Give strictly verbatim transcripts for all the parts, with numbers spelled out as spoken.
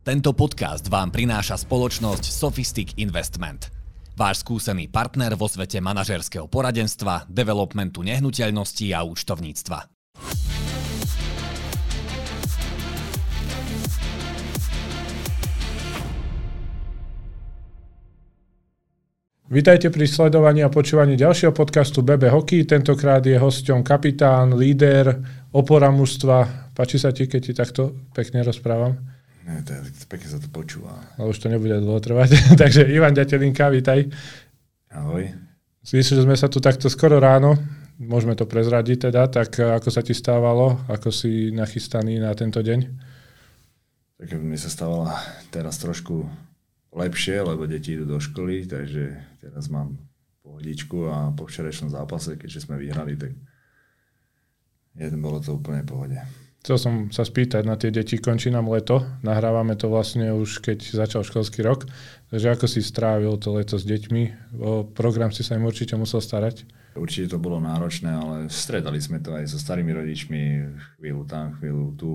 Tento podcast vám prináša spoločnosť Sophistic Investment. Váš skúsený partner vo svete manažerského poradenstva, developmentu nehnuteľností a účtovníctva. Vitajte pri sledovaní a počúvaní ďalšieho podcastu bé bé Hockey. Tentokrát je hosťom kapitán, líder, opora mužstva. Páči sa ti, keď ti takto pekne rozprávam? Ne, to, pekne sa to počúva. Ale už to nebude dlho trvať. Takže Ivan Ďatelinka, vítaj. Ahoj. Zistili, že sme sa tu takto skoro ráno, môžeme to prezradiť teda, tak ako sa ti stávalo, ako si nachystaný na tento deň? Tak mi sa stávala teraz trošku lepšie, lebo deti idú do školy, takže teraz mám pohodičku a po včerajšom zápase, keďže sme vyhrali, tak jeden bolo to úplne pohode. Chcel som sa spýtať na tie deti, končí nám leto, nahrávame to vlastne už keď začal školský rok, takže ako si strávil to leto s deťmi, o program si sa im určite musel starať? Určite to bolo náročné, ale stretali sme to aj so starými rodičmi, chvíľu tam, chvíľu tu.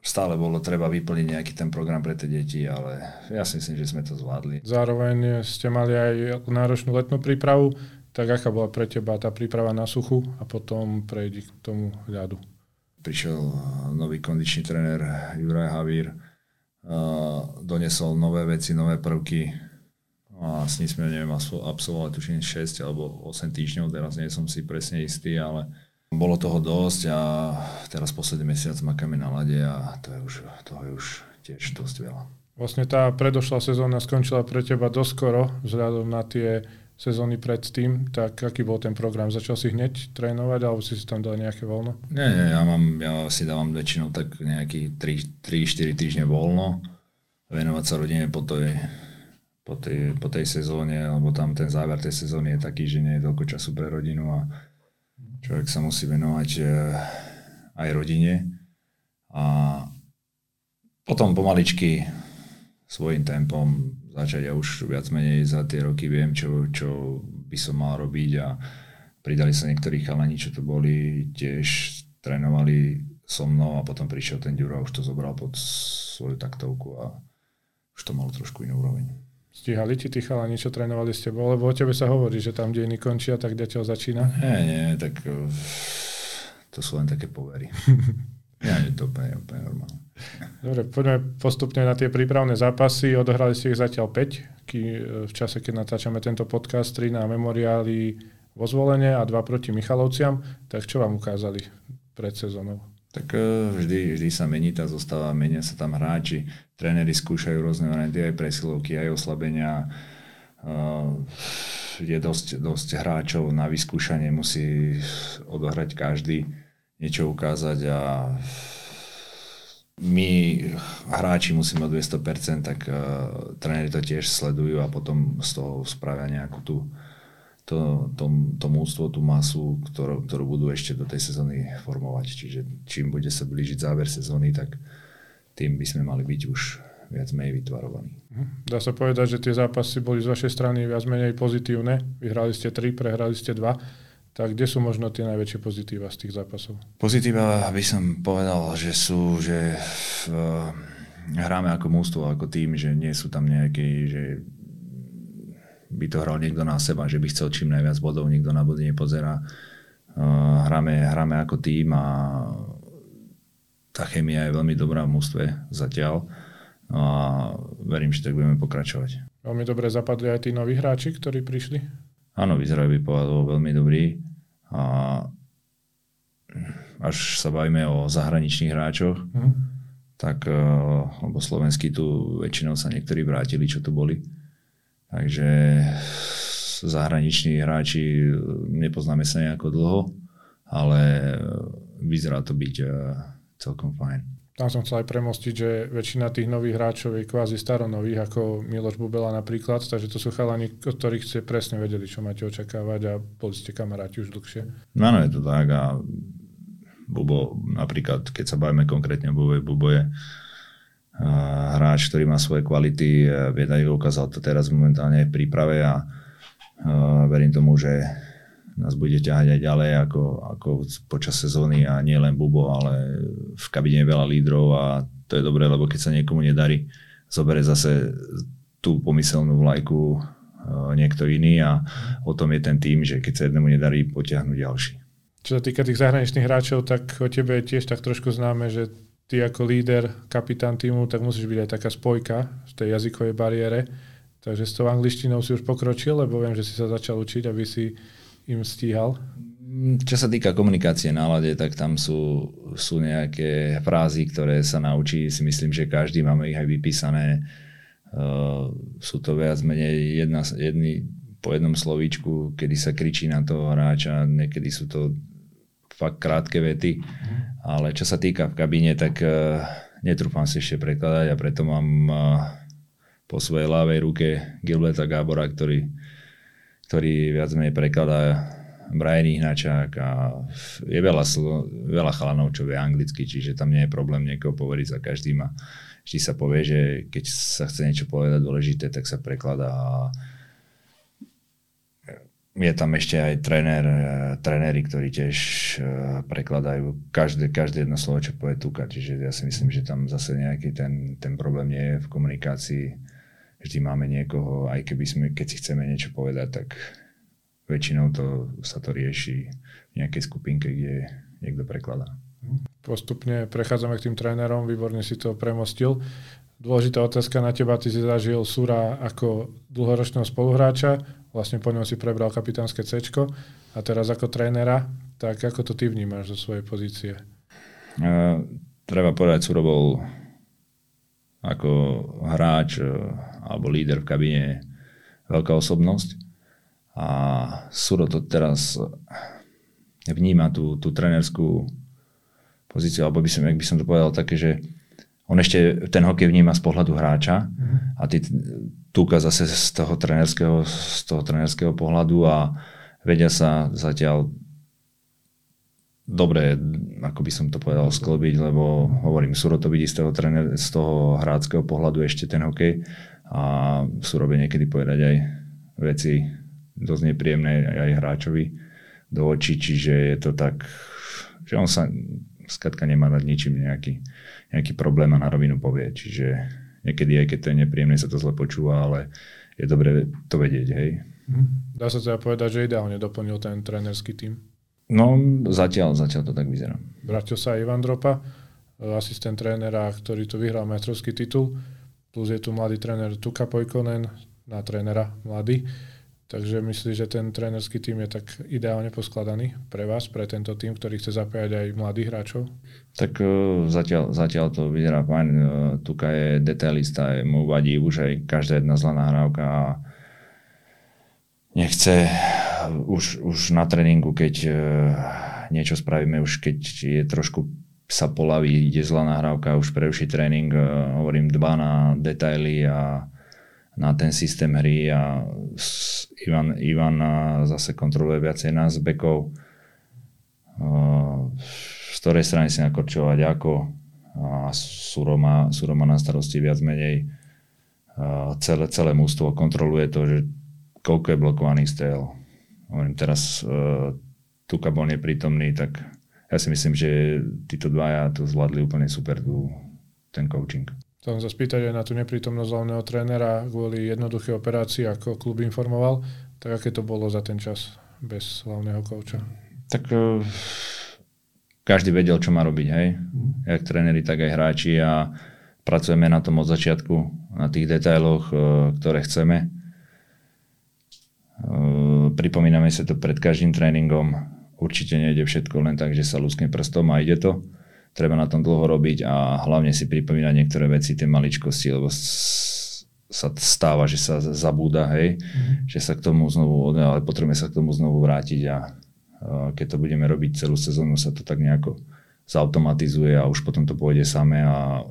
Stále bolo treba vyplniť nejaký ten program pre tie deti, ale ja si myslím, že sme to zvládli. Zároveň ste mali aj náročnú letnú prípravu, tak aká bola pre teba tá príprava na suchu a potom prejdi k tomu ľadu? Prišiel nový kondičný tréner Juraj Havír, donesol nové veci, nové prvky a s ním sme, neviem, absolvovali tuším šesť alebo osem týždňov, teraz nie som si presne istý, ale bolo toho dosť a teraz posledný mesiac makáme na ľade a to je už, toho je už tiež dosť veľa. Vlastne tá predošlá sezóna skončila pre teba doskoro, vzhľadom na tie sezóny predtým, tak aký bol ten program? Začal si hneď trénovať, alebo si si tam dal nejaké voľno? Nie, nie, ja, mám, ja si dávam väčšinou tak nejaký tri štyri týždne voľno, venovať sa rodine po tej, po, tej, po tej sezóne, alebo tam ten záver tej sezóny je taký, že nie je toľko času pre rodinu a človek sa musí venovať aj rodine a potom pomaličky svojím tempom začať. Ja už viac menej za tie roky viem, čo, čo by som mal robiť a pridali sa niektorí chalani, čo to boli, tiež trénovali so mnou a potom prišiel ten Ďuro a už to zobral pod svoju taktovku a už to malo trošku inú úroveň. Stíhali ti tí chalani, čo trénovali s tebou? Lebo o tebe sa hovorí, že tam, kde iný končia, tak ďateľ začína. Nie, nie, tak to sú len také povery. Ja, je to úplne, úplne normálne. Dobre, poďme postupne na tie prípravné zápasy. Odohrali ste ich zatiaľ päť, ký, v čase, keď natáčame tento podcast, tri na Memoriáli vo Zvolene a dva proti Michalovciam. Tak čo vám ukázali pred sezónou? Tak vždy, vždy sa mení tá zostava, menia sa tam hráči, tréneri skúšajú rôzne varianty, aj presilovky, aj oslabenia. Je dosť, dosť hráčov na vyskúšanie, musí odohrať každý, niečo ukázať a my hráči musíme mať dvesto percent, tak uh, tréneri to tiež sledujú a potom z toho spravia nejakú tú, to, to, to mústvo, tú masu, ktorú, ktorú budú ešte do tej sezóny formovať. Čiže čím bude sa blížiť záver sezóny, tak tým by sme mali byť už viac menej vytvarovaní. Dá sa povedať, že tie zápasy boli z vašej strany viac menej pozitívne. Vyhrali ste tri, prehrali ste dva. Tak kde sú možno tie najväčšie pozitíva z tých zápasov? Pozitíva by som povedal, že sú, že uh, hráme ako mužstvo, ako tým, že nie sú tam nejaké, že by to hral niekto na seba, že by chcel čím najviac bodov, nikto na body nepozerá. Uh, hráme, hráme ako tým a tá chémia je veľmi dobrá v mužstve zatiaľ a verím, že tak budeme pokračovať. Veľmi dobre zapadli aj tí noví hráči, ktorí prišli? Áno, vyzerajú by povedal veľmi dobrý a až sa bavíme o zahraničných hráčoch, mm. tak, lebo slovenskí tu väčšinou sa niektorí vrátili, čo tu boli. Takže zahraniční hráči, nepoznáme sa nejako dlho, ale vyzerá to byť celkom fajn. Tam som chcel aj premostiť, že väčšina tých nových hráčov je kvázi staronových, ako Miloš Bubela napríklad, takže to sú chalani, ktorých ste presne vedeli, čo máte očakávať a boli ste kamaráti už dlhšie. No, no je to tak a Bubo, napríklad, keď sa bavíme konkrétne o Bubove, Bubo je hráč, ktorý má svoje kvality, Viedaj ukázal to teraz momentálne aj v príprave a verím tomu, že nás bude ťahať aj ďalej ako, ako počas sezóny a nie len Bubo, ale v kabine je veľa lídrov a to je dobré, lebo keď sa niekomu nedarí zoberie zase tú pomyselnú vlajku niekto iný a o tom je ten tým, že keď sa jednému nedarí, potiahnu ďalší. Čo sa týka tých zahraničných hráčov, tak o tebe je tiež tak trošku známe, že ty ako líder, kapitán týmu, tak musíš byť aj taká spojka v tej jazykovej bariére. Takže s tou angličtinou si už pokročil, lebo viem, že si sa začal učiť, aby si im stíhal. Čo sa týka komunikácie nálade, tak tam sú, sú nejaké frázy, ktoré sa naučí. Si myslím, že každý, máme ich aj vypísané. Uh, sú to viac menej jedna, jedný, po jednom slovíčku, kedy sa kričí na toho hráča, niekedy sú to fakt krátke vety, mm. ale čo sa týka v kabíne, tak uh, netrúfam si ešte prekladať a preto mám uh, po svojej ľavej ruke Gilberta Gábora, ktorý, ktorý viac menej prekladá, Brian Hnačák a je veľa, slo, veľa chalanov, čo vie anglicky, čiže tam nie je problém niekoho poveriť za každým a vždy sa povie, že keď sa chce niečo povedať dôležité, tak sa prekladá. Je tam ešte aj tréner, tréneri, ktorí tiež prekladajú každé, každé jedno slovo, čo povie Tuka. Čiže ja si myslím, že tam zase nejaký ten, ten problém nie je v komunikácii. Vždy máme niekoho, aj keby sme, keď si chceme niečo povedať, tak väčšinou to, sa to rieši v nejakej skupinke, kde niekto prekladá. Postupne prechádzame k tým trénerom, výborne si to premostil. Dôležitá otázka na teba, ty si zažil Sura ako dlhoročného spoluhráča, vlastne po ňom si prebral kapitánske céčko a teraz ako trénera, tak ako to ty vnímaš zo svojej pozície? Uh, treba povedať, Sura bol ako hráč alebo líder v kabíne veľká osobnosť a Suro to teraz vníma tú, tú trénerskú pozíciu, alebo by som, jak by som to povedal, také, že on ešte ten hokej vníma z pohľadu hráča mm. a ty Tuka zase z toho trénerského, z toho trénerského pohľadu a vedia sa zatiaľ dobre, ako by som to povedal, sklbiť, lebo hovorím, Suro to vidí z toho, tréner, z toho hráčského pohľadu ešte ten hokej a Suro by niekedy povedať aj veci dosť nepríjemné aj hráčovi do očí, čiže je to tak, že on sa skladka nemá nad ničím nejaký, nejaký problém a na rovinu povie. Čiže niekedy, aj keď to je nepríjemné, sa to zle počúva, ale je dobre to vedieť, hej. Dá sa teda povedať, že ideálne doplnil ten trénerský tím? No, zatiaľ, zatiaľ to tak vyzerá. Vrátil sa Ivan Dropa, asistent trénera, ktorý tu vyhral majstrovský titul, plus je tu mladý tréner Tuukka Poikonen, na trénera mladý. Takže myslím, že ten trénerský tím je tak ideálne poskladaný pre vás, pre tento tím, ktorý chce zapájať aj mladých hráčov? Tak uh, zatiaľ, zatiaľ to vyzerá fajn. Uh, Tuka je detailista, je mu vadí už aj každá jedna zlá nahrávka a nechce už, už na tréningu, keď uh, niečo spravíme, už keď je trošku sa polaví, ide zlá nahrávka, už preruší tréning, uh, hovorím dba na detaily a na ten systém hry a Ivan, Ivan zase kontroluje viacej nás bekov, z ktorej strany si nakorčovať ako a Suro má, Suro má na starosti viac menej celé, celé mústvo, kontroluje to, že koľko je blokovaných striel. Hovorím, teraz Tuka bol neprítomný, tak ja si myslím, že títo dvaja to zvládli úplne super, ten coaching. Chcem sa spýtať aj na tú neprítomnosť hlavného trénera kvôli jednoduché operácii, ako klub informoval. Tak aké to bolo za ten čas bez hlavného kouča? Tak uh, každý vedel, čo má robiť, hej? Mm. Jak tréneri, tak aj hráči a pracujeme na tom od začiatku, na tých detailoch, uh, ktoré chceme. Uh, pripomíname sa to pred každým tréningom. Určite nejde všetko len tak, že sa luskne prstom a ide to. Treba na tom dlho robiť a hlavne si pripomínať niektoré veci, tie maličkosti, lebo s- sa stáva, že sa zabúda, hej, mm-hmm. že sa k tomu znovu, ale potrebujeme sa k tomu znovu vrátiť a, a keď to budeme robiť celú sezónu, sa to tak nejako zautomatizuje a už potom to pôjde samé a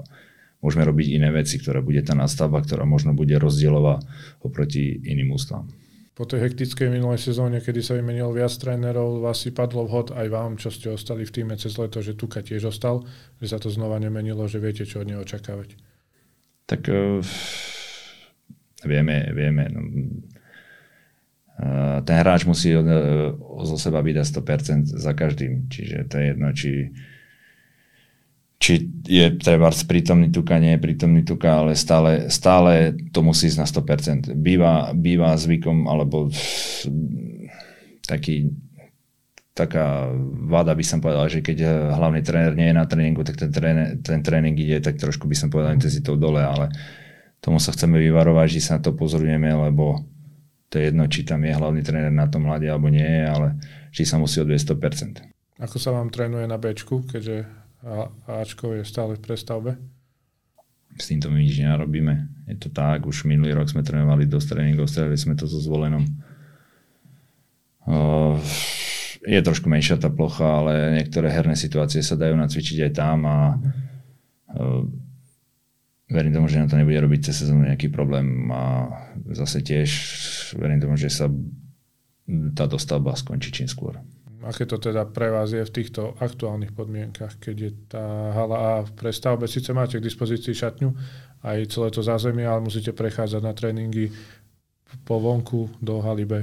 môžeme robiť iné veci, ktorá bude tá nástavba, ktorá možno bude rozdielová oproti iným ústavám. Po tej hektickej minulej sezóne, kedy sa vymenil viac trénerov, vás si padlo vhod aj vám, čo ste ostali v týme cez leto, že Tuka tiež ostal, že sa to znova nemenilo, že viete, čo od neho očakávať. Tak uh, vieme, vieme. No, uh, ten hráč musí od, uh, zo seba byť sto percent za každým, čiže to je jedno, či, či či je trebárs prítomný Tuukka, nie je prítomný Tuukka, ale stále, stále to musí ísť na sto percent. Býva, býva zvykom, alebo taký, taká vada by som povedal, že keď hlavný tréner nie je na tréningu, tak ten, tréne, ten tréning ide, tak trošku by som povedal intenzitou dole, ale tomu sa chceme vyvarovať, že sa na to pozorujeme, lebo to je jedno, či tam je hlavný tréner na tom mladí, alebo nie, ale či sa musí odvieť sto percent. Ako sa vám trénuje na Bčku, keďže Ačko je stále v prestavbe? S týmto my nič nerobíme. Je to tak, už minulý rok sme trénovali dosť tréningov, strelili sme to so Zvolenom. Je trošku menšia tá plocha, ale niektoré herné situácie sa dajú nacvičiť aj tam a verím tomu, že na to nebude robiť cez sezónu nejaký problém a zase tiež verím tomu, že sa tá dostavba skončí čím skôr. Aké to teda pre vás je v týchto aktuálnych podmienkach, keď je tá hala A v prestavbe, síce máte k dispozícii šatňu aj celé to zázemie, ale musíte prechádzať na tréningy po vonku do haly B?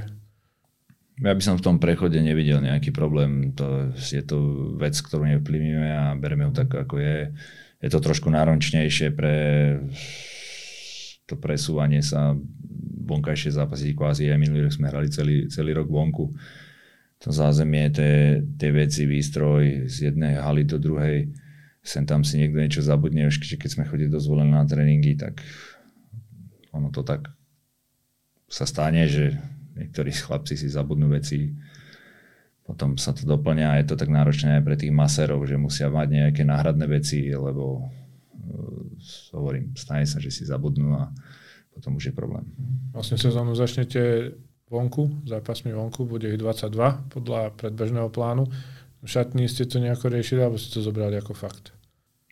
Ja by som v tom prechode nevidel nejaký problém. To, je to vec, ktorú nevplyvníme a bereme ju tak, ako je. Je to trošku náročnejšie pre to presúvanie sa vonkajšie zápasy, kvázi aj minulý rok sme hrali celý, celý rok vonku. To zázemie, tie, tie veci, výstroj z jednej haly do druhej. Sem tam si niekto niečo zabudne, už keď sme chodili do Zvolena na tréningy, tak ono to tak sa stane, že niektorí chlapci si zabudnú veci. Potom sa to doplňa a je to tak náročné aj pre tých maserov, že musia mať nejaké náhradné veci, lebo uh, hovorím, stane sa, že si zabudnú a potom už je problém. Vlastne sezónu začnete vonku, zápasmi vonku, bude ich dvadsaťdva podľa predbežného plánu. V šatni ste to nejako riešili, alebo ste to zobrali ako fakt?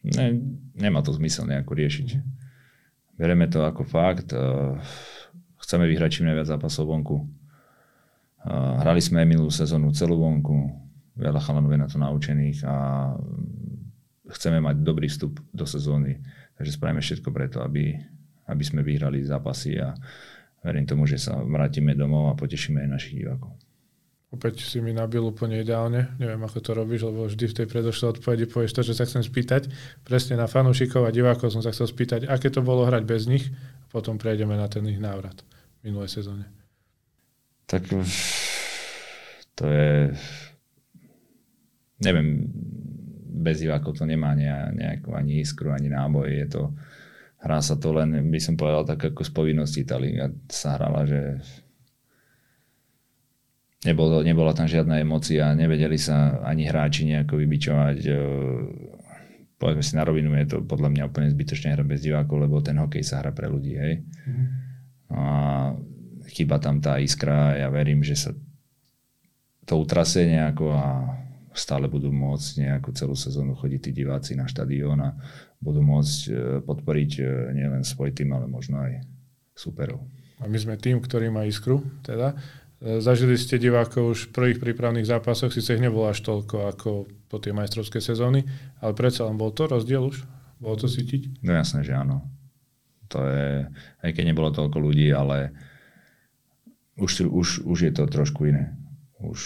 Ne, nemá to zmysel nejako riešiť. Bereme to ako fakt. Chceme vyhrať čím najviac zápasov vonku. Hrali sme minulú sezónu celú vonku, veľa chalanov je na to naučených a chceme mať dobrý vstup do sezóny, takže spravíme všetko preto, aby, aby sme vyhrali zápasy a verím tomu, že sa vrátime domov a potešíme aj našich divákov. Opäť si mi nabil úplne ideálne, neviem ako to robíš, lebo vždy v tej predošlej odpovedi povieš to, čo sa chcem spýtať. Presne na fanúšikov a divákov som sa chcel spýtať, aké to bolo hrať bez nich a potom prejdeme na ten ich návrat v minulej sezóne. Tak to je, neviem, bez divákov to nemá nejakú ani iskru, ani náboj, je to, hrá sa to len, by som povedal, tak ako z povinnosti tá liga sa hrala, že nebolo, nebola tam žiadna emócia, nevedeli sa ani hráči nejako vybičovať, povedzme si na rovinu, je to podľa mňa úplne zbytočne hra bez divákov, lebo ten hokej sa hrá pre ľudí, hej. Mm. A chýba tam tá iskra, ja verím, že sa to utrasie nejako a stále budú môcť nejakú celú sezónu chodiť tí diváci na štadión a budú môcť podporiť nielen svoj tým, ale možno aj súperov. A my sme tým, ktorý má iskru, teda. Zažili ste divákov už v prvých prípravných zápasoch, síce ich nebolo až toľko ako po tie majstrovské sezóny, ale predsa len bol to rozdiel už? Bolo to cítiť? No jasné, že áno. To je, aj keď nebolo toľko ľudí, ale Už, už, už je to trošku iné. Už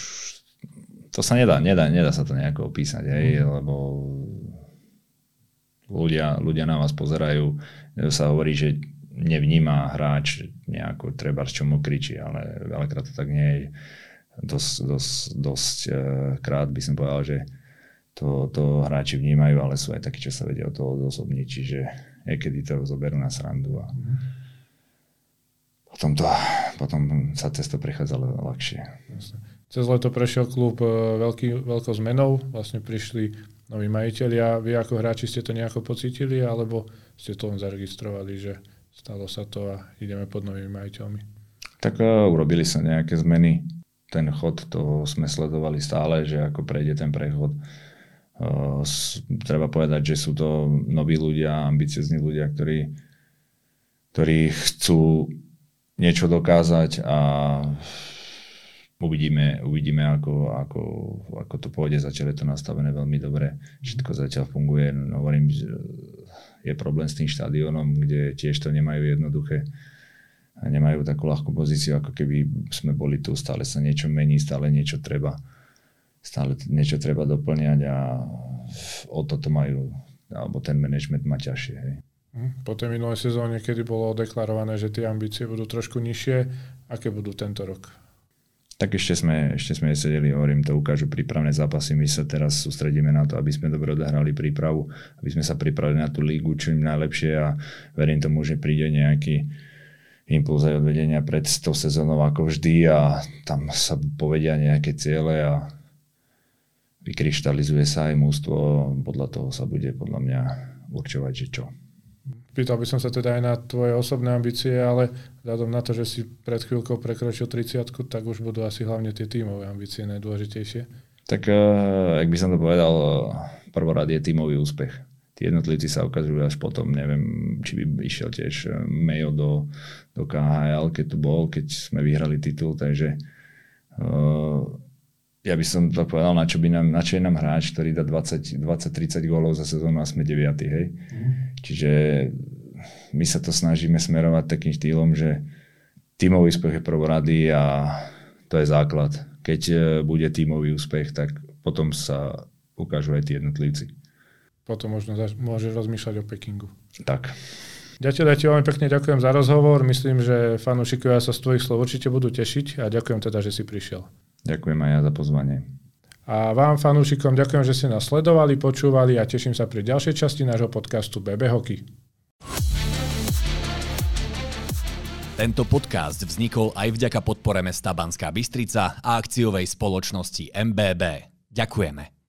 to sa nedá, nedá, nedá sa to nejako opísať, hej, lebo ľudia, ľudia na vás pozerajú, sa hovorí, že nevníma hráč nejako trebárs, čo mu kričí, ale veľakrát to tak nie je. Dosť, dosť, dosť krát by som povedal, že to, to hráči vnímajú, ale sú aj takí, čo sa vedia o toho odosobniť, čiže niekedy to zoberú na srandu a Potom, to, potom sa cez to prechádzalo ľahšie. Cez leto prešiel klub veľký, veľkou zmenou, vlastne prišli noví majitelia. Vy ako hráči ste to nejako pocítili, alebo ste to len zaregistrovali, že stalo sa to a ideme pod novými majiteľmi? Tak uh, urobili sa nejaké zmeny. Ten chod, to sme sledovali stále, že ako prejde ten prechod. Uh, s, treba povedať, že sú to noví ľudia, ambiciozní ľudia, ktorí, ktorí chcú niečo dokázať a uvidíme, uvidíme ako, ako, ako to pôjde. Zatiaľ je to nastavené veľmi dobre. Všetko zatiaľ funguje. No, hovorím, je problém s tým štadiónom, kde tiež to nemajú jednoduché. Nemajú takú ľahkú pozíciu, ako keby sme boli tu. Stále sa niečo mení, stále niečo treba. Stále niečo treba doplňať a o toto majú alebo ten management má ťažšie. Hej. Po tej minulej sezóne, kedy bolo deklarované, že tie ambície budú trošku nižšie, aké budú tento rok? Tak ešte sme, ešte sme sedeli, hovorím, to ukážu prípravné zápasy. My sa teraz sústredíme na to, aby sme dobre odahrali prípravu, aby sme sa pripravili na tú lígu čo im najlepšie a verím tomu, že príde nejaký impuls aj odvedenia pred tou sezónou ako vždy a tam sa povedia nejaké ciele a vykryštalizuje sa aj mústvo, podľa toho sa bude podľa mňa určovať, že čo. Pýtal by som sa teda aj na tvoje osobné ambície, ale vzhľadom na to, že si pred chvíľkou prekročil tridsiatku, tak už budú asi hlavne tie tímové ambície najdôležitejšie. Tak, ak by som to povedal, prvorad je tímový úspech. Tí jednotlivci sa ukazujú až potom, neviem, či by išiel tiež Mejo do, do ká há el, keď tu bol, keď sme vyhrali titul, takže... Uh, Ja by som to povedal, na čo, by nám, na čo je nám hráč, ktorý dá dvadsať tridsať gólov za sezónu a sme deviaty, hej. Mm. Čiže my sa to snažíme smerovať takým štýlom, že tímový úspech je prvorady a to je základ. Keď bude tímový úspech, tak potom sa ukážu aj tí jednotlivci. Potom možno môže rozmýšľať o Pekingu. Tak. Ďateľ, ja ti veľmi pekne ďakujem za rozhovor. Myslím, že fanúšikovia sa z tvojich slov určite budú tešiť a ďakujem teda, že si prišiel. Ďakujem aj ja za pozvanie. A vám, fanúšikom, ďakujem, že ste nás sledovali, počúvali a teším sa pri ďalšej časti nášho podcastu bé bé Hockey. Tento podcast vznikol aj vďaka podpore mesta Banská Bystrica a akciovej spoločnosti em bé bé. Ďakujeme.